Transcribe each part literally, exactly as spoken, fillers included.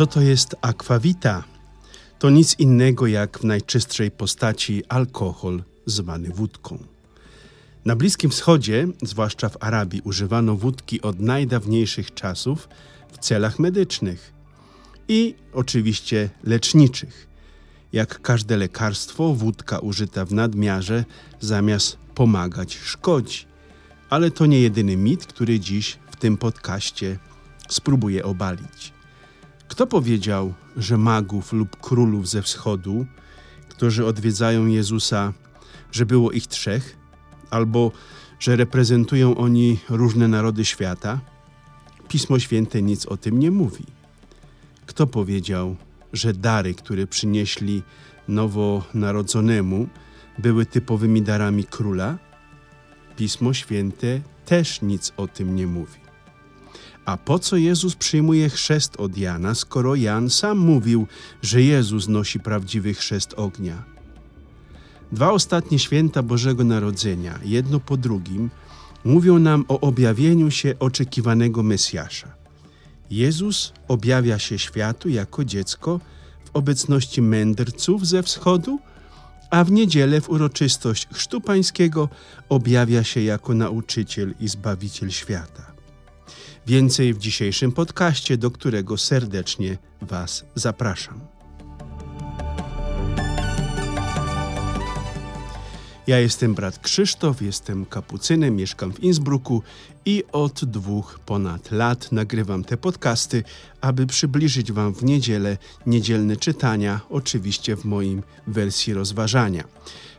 Co to jest akwawita? To nic innego jak w najczystszej postaci alkohol zwany wódką. Na Bliskim Wschodzie, zwłaszcza w Arabii, używano wódki od najdawniejszych czasów w celach medycznych i oczywiście leczniczych. Jak każde lekarstwo, wódka użyta w nadmiarze zamiast pomagać szkodzi. Ale to nie jedyny mit, który dziś w tym podcaście spróbuję obalić. Kto powiedział, że magów lub królów ze wschodu, którzy odwiedzają Jezusa, że było ich trzech, albo że reprezentują oni różne narody świata? Pismo Święte nic o tym nie mówi. Kto powiedział, że dary, które przynieśli nowonarodzonemu, były typowymi darami króla? Pismo Święte też nic o tym nie mówi. A po co Jezus przyjmuje chrzest od Jana, skoro Jan sam mówił, że Jezus nosi prawdziwy chrzest ognia? Dwa ostatnie święta Bożego Narodzenia, jedno po drugim, mówią nam o objawieniu się oczekiwanego Mesjasza. Jezus objawia się światu jako dziecko w obecności mędrców ze wschodu, a w niedzielę w uroczystość Chrztu Pańskiego objawia się jako nauczyciel i zbawiciel świata. Więcej w dzisiejszym podcaście, do którego serdecznie Was zapraszam. Ja jestem brat Krzysztof, jestem kapucynem, mieszkam w Innsbrucku i od dwóch ponad lat nagrywam te podcasty, aby przybliżyć Wam w niedzielę niedzielne czytania, oczywiście w moim wersji rozważania.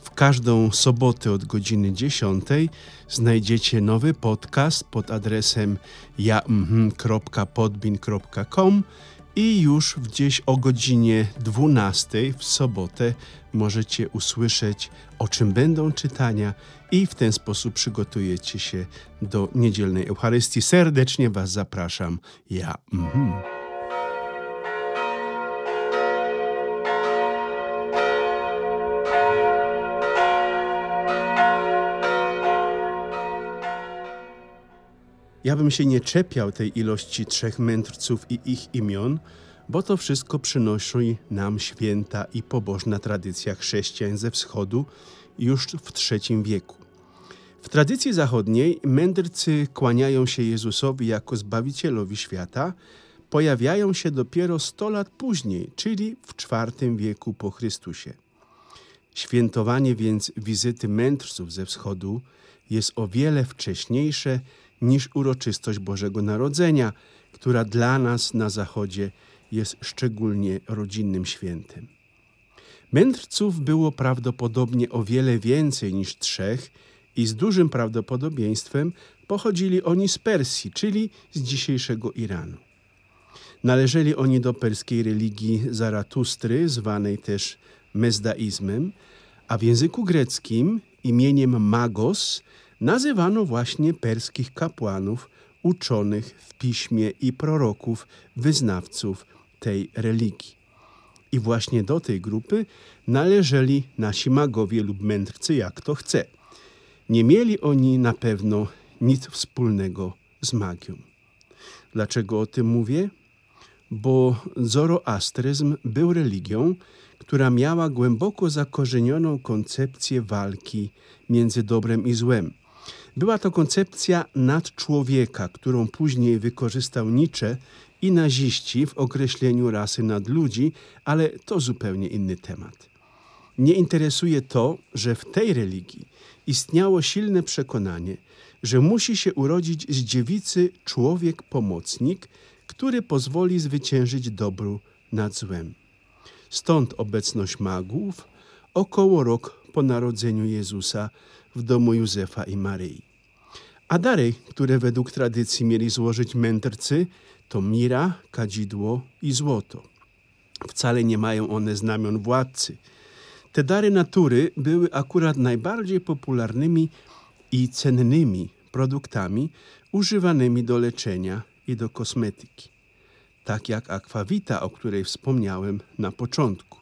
W każdą sobotę od godziny dziesiątej znajdziecie nowy podcast pod adresem ja mm kropka podbin kropka com i już gdzieś o godzinie dwunastej w sobotę możecie usłyszeć, o czym będą czytania i w ten sposób przygotujecie się do niedzielnej Eucharystii. Serdecznie Was zapraszam. Ja mhm. Ja bym się nie czepiał tej ilości trzech mędrców i ich imion, bo to wszystko przynosi nam święta i pobożna tradycja chrześcijan ze wschodu już w trzecim wieku. W tradycji zachodniej mędrcy kłaniają się Jezusowi jako Zbawicielowi świata, pojawiają się dopiero sto lat później, czyli w czwartym wieku po Chrystusie. Świętowanie więc wizyty mędrców ze wschodu jest o wiele wcześniejsze niż uroczystość Bożego Narodzenia, która dla nas na Zachodzie jest szczególnie rodzinnym świętem. Mędrców było prawdopodobnie o wiele więcej niż trzech i z dużym prawdopodobieństwem pochodzili oni z Persji, czyli z dzisiejszego Iranu. Należeli oni do perskiej religii Zaratustry, zwanej też mezdaizmem, a w języku greckim imieniem Magos nazywano właśnie perskich kapłanów, uczonych w piśmie i proroków, wyznawców tej religii. I właśnie do tej grupy należeli nasi magowie lub mędrcy, jak to chce. Nie mieli oni na pewno nic wspólnego z magią. Dlaczego o tym mówię? Bo zoroastryzm był religią, która miała głęboko zakorzenioną koncepcję walki między dobrem i złem. Była to koncepcja nadczłowieka, którą później wykorzystał Nietzsche i naziści w określeniu rasy nadludzi, ale to zupełnie inny temat. Nie interesuje to, że w tej religii istniało silne przekonanie, że musi się urodzić z dziewicy człowiek-pomocnik, który pozwoli zwyciężyć dobru nad złem. Stąd obecność magów około rok po narodzeniu Jezusa w domu Józefa i Maryi. A dary, które według tradycji mieli złożyć mędrcy, to mira, kadzidło i złoto. Wcale nie mają one znamion władcy. Te dary natury były akurat najbardziej popularnymi i cennymi produktami używanymi do leczenia i do kosmetyki. Tak jak akwawita, o której wspomniałem na początku.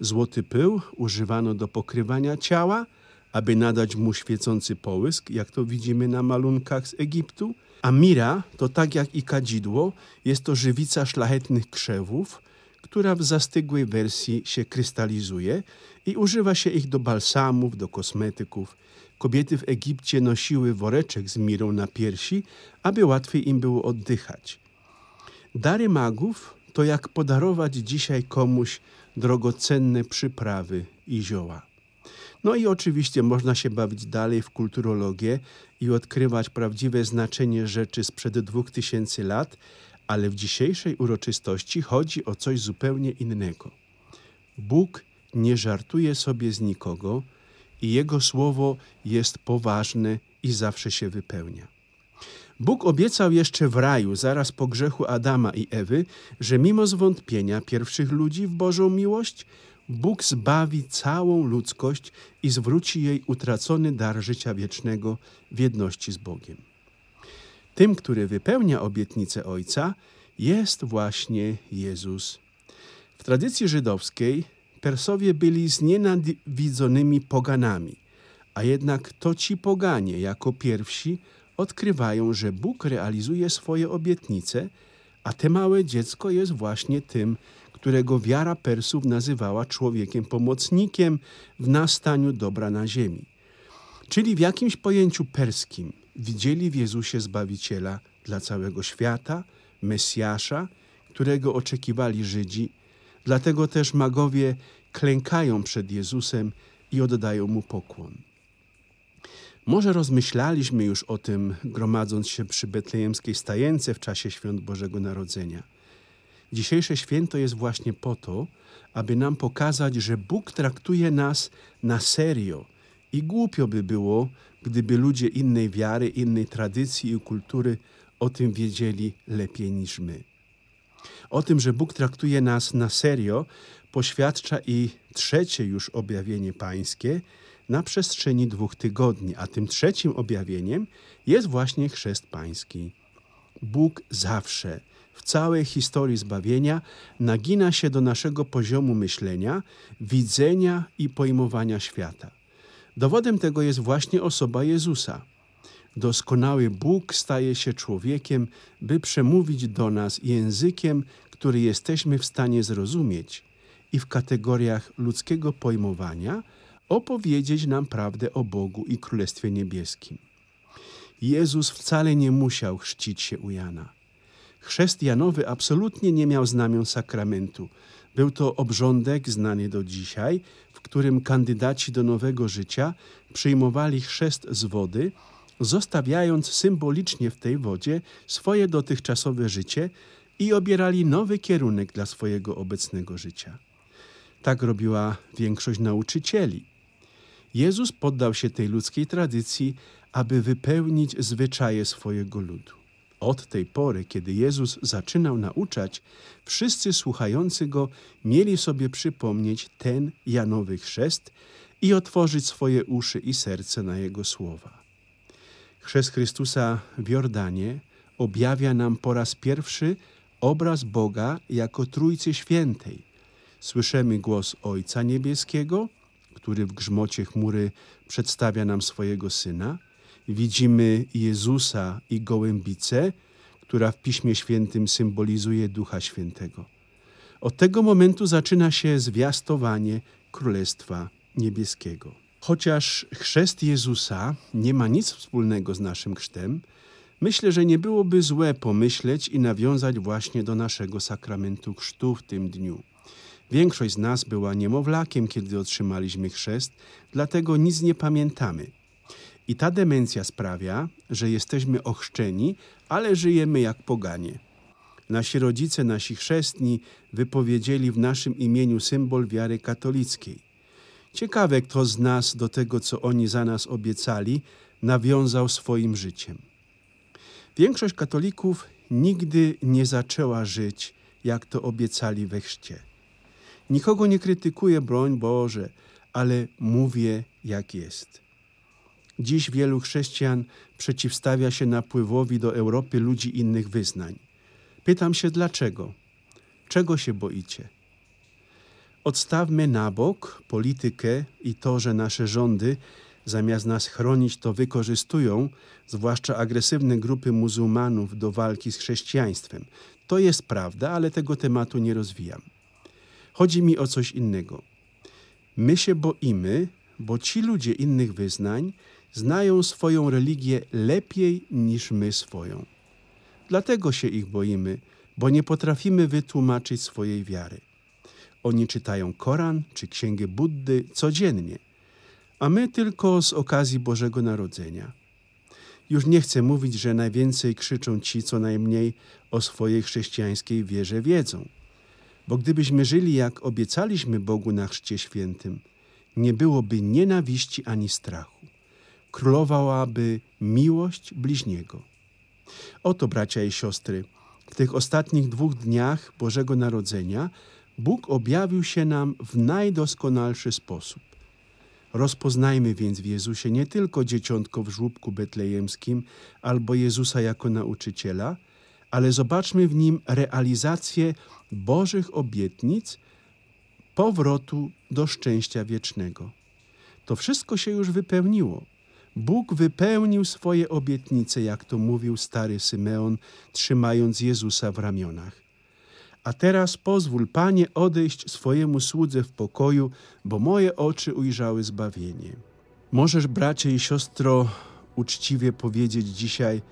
Złoty pył używano do pokrywania ciała, aby nadać mu świecący połysk, jak to widzimy na malunkach z Egiptu, A mira to tak jak i kadzidło, jest to żywica szlachetnych krzewów, która w zastygłej wersji się krystalizuje i używa się ich do balsamów, do kosmetyków. Kobiety w Egipcie nosiły woreczek z mirą na piersi, aby łatwiej im było oddychać. Dary magów to jak podarować dzisiaj komuś drogocenne przyprawy i zioła. No i oczywiście można się bawić dalej w kulturologię i odkrywać prawdziwe znaczenie rzeczy sprzed dwóch tysięcy lat, ale w dzisiejszej uroczystości chodzi o coś zupełnie innego. Bóg nie żartuje sobie z nikogo i Jego słowo jest poważne i zawsze się wypełnia. Bóg obiecał jeszcze w raju, zaraz po grzechu Adama i Ewy, że mimo zwątpienia pierwszych ludzi w Bożą miłość, Bóg zbawi całą ludzkość i zwróci jej utracony dar życia wiecznego w jedności z Bogiem. Tym, który wypełnia obietnicę Ojca, jest właśnie Jezus. W tradycji żydowskiej Persowie byli znienawidzonymi poganami, a jednak to ci poganie jako pierwsi odkrywają, że Bóg realizuje swoje obietnice, a te małe dziecko jest właśnie tym, którego wiara Persów nazywała człowiekiem pomocnikiem w nastaniu dobra na ziemi. Czyli w jakimś pojęciu perskim widzieli w Jezusie Zbawiciela dla całego świata, Mesjasza, którego oczekiwali Żydzi. Dlatego też magowie klękają przed Jezusem i oddają Mu pokłon. Może rozmyślaliśmy już o tym, gromadząc się przy betlejemskiej stajence w czasie świąt Bożego Narodzenia. Dzisiejsze święto jest właśnie po to, aby nam pokazać, że Bóg traktuje nas na serio i głupio by było, gdyby ludzie innej wiary, innej tradycji i kultury o tym wiedzieli lepiej niż my. O tym, że Bóg traktuje nas na serio, poświadcza i trzecie już objawienie pańskie na przestrzeni dwóch tygodni, a tym trzecim objawieniem jest właśnie Chrzest Pański. Bóg zawsze, w całej historii zbawienia, nagina się do naszego poziomu myślenia, widzenia i pojmowania świata. Dowodem tego jest właśnie osoba Jezusa. Doskonały Bóg staje się człowiekiem, by przemówić do nas językiem, który jesteśmy w stanie zrozumieć i w kategoriach ludzkiego pojmowania opowiedzieć nam prawdę o Bogu i Królestwie Niebieskim. Jezus wcale nie musiał chrzcić się u Jana. Chrzest Janowy absolutnie nie miał znamion sakramentu. Był to obrządek znany do dzisiaj, w którym kandydaci do nowego życia przyjmowali chrzest z wody, zostawiając symbolicznie w tej wodzie swoje dotychczasowe życie i obierali nowy kierunek dla swojego obecnego życia. Tak robiła większość nauczycieli. Jezus poddał się tej ludzkiej tradycji, aby wypełnić zwyczaje swojego ludu. Od tej pory, kiedy Jezus zaczynał nauczać, wszyscy słuchający Go mieli sobie przypomnieć ten Janowy chrzest i otworzyć swoje uszy i serce na Jego słowa. Chrzest Chrystusa w Jordanie objawia nam po raz pierwszy obraz Boga jako Trójcy Świętej. Słyszymy głos Ojca Niebieskiego, który w grzmocie chmury przedstawia nam swojego Syna. Widzimy Jezusa i gołębicę, która w Piśmie Świętym symbolizuje Ducha Świętego. Od tego momentu zaczyna się zwiastowanie Królestwa Niebieskiego. Chociaż chrzest Jezusa nie ma nic wspólnego z naszym chrztem, myślę, że nie byłoby złe pomyśleć i nawiązać właśnie do naszego sakramentu chrztu w tym dniu. Większość z nas była niemowlakiem, kiedy otrzymaliśmy chrzest, dlatego nic nie pamiętamy. I ta demencja sprawia, że jesteśmy ochrzczeni, ale żyjemy jak poganie. Nasi rodzice, nasi chrzestni wypowiedzieli w naszym imieniu symbol wiary katolickiej. Ciekawe, kto z nas do tego, co oni za nas obiecali, nawiązał swoim życiem. Większość katolików nigdy nie zaczęła żyć, jak to obiecali we chrzcie. Nikogo nie krytykuję, broń Boże, ale mówię, jak jest. Dziś wielu chrześcijan przeciwstawia się napływowi do Europy ludzi innych wyznań. Pytam się, dlaczego? Czego się boicie? Odstawmy na bok politykę i to, że nasze rządy Zamiast nas chronić, to wykorzystują, zwłaszcza agresywne grupy muzułmanów, do walki z chrześcijaństwem. To jest prawda, ale tego tematu nie rozwijam. Chodzi mi o coś innego. My się boimy, bo ci ludzie innych wyznań znają swoją religię lepiej niż my swoją. Dlatego się ich boimy, bo nie potrafimy wytłumaczyć swojej wiary. Oni czytają Koran czy Księgę Buddy codziennie, a my tylko z okazji Bożego Narodzenia. Już nie chcę mówić, że najwięcej krzyczą ci, co najmniej o swojej chrześcijańskiej wierze wiedzą. Bo gdybyśmy żyli, jak obiecaliśmy Bogu na Chrzcie Świętym, nie byłoby nienawiści ani strachu. Królowałaby miłość bliźniego. Oto, bracia i siostry, w tych ostatnich dwóch dniach Bożego Narodzenia Bóg objawił się nam w najdoskonalszy sposób. Rozpoznajmy więc w Jezusie nie tylko dzieciątko w żłóbku betlejemskim albo Jezusa jako nauczyciela, ale zobaczmy w nim realizację Bożych obietnic powrotu do szczęścia wiecznego. To wszystko się już wypełniło. Bóg wypełnił swoje obietnice, jak to mówił stary Symeon, trzymając Jezusa w ramionach. A teraz pozwól, Panie, odejść swojemu słudze w pokoju, bo moje oczy ujrzały zbawienie. Możesz, bracie i siostro, uczciwie powiedzieć dzisiaj,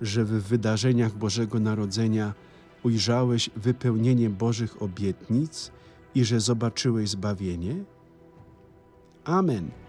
że w wydarzeniach Bożego Narodzenia ujrzałeś wypełnienie Bożych obietnic i że zobaczyłeś zbawienie? Amen.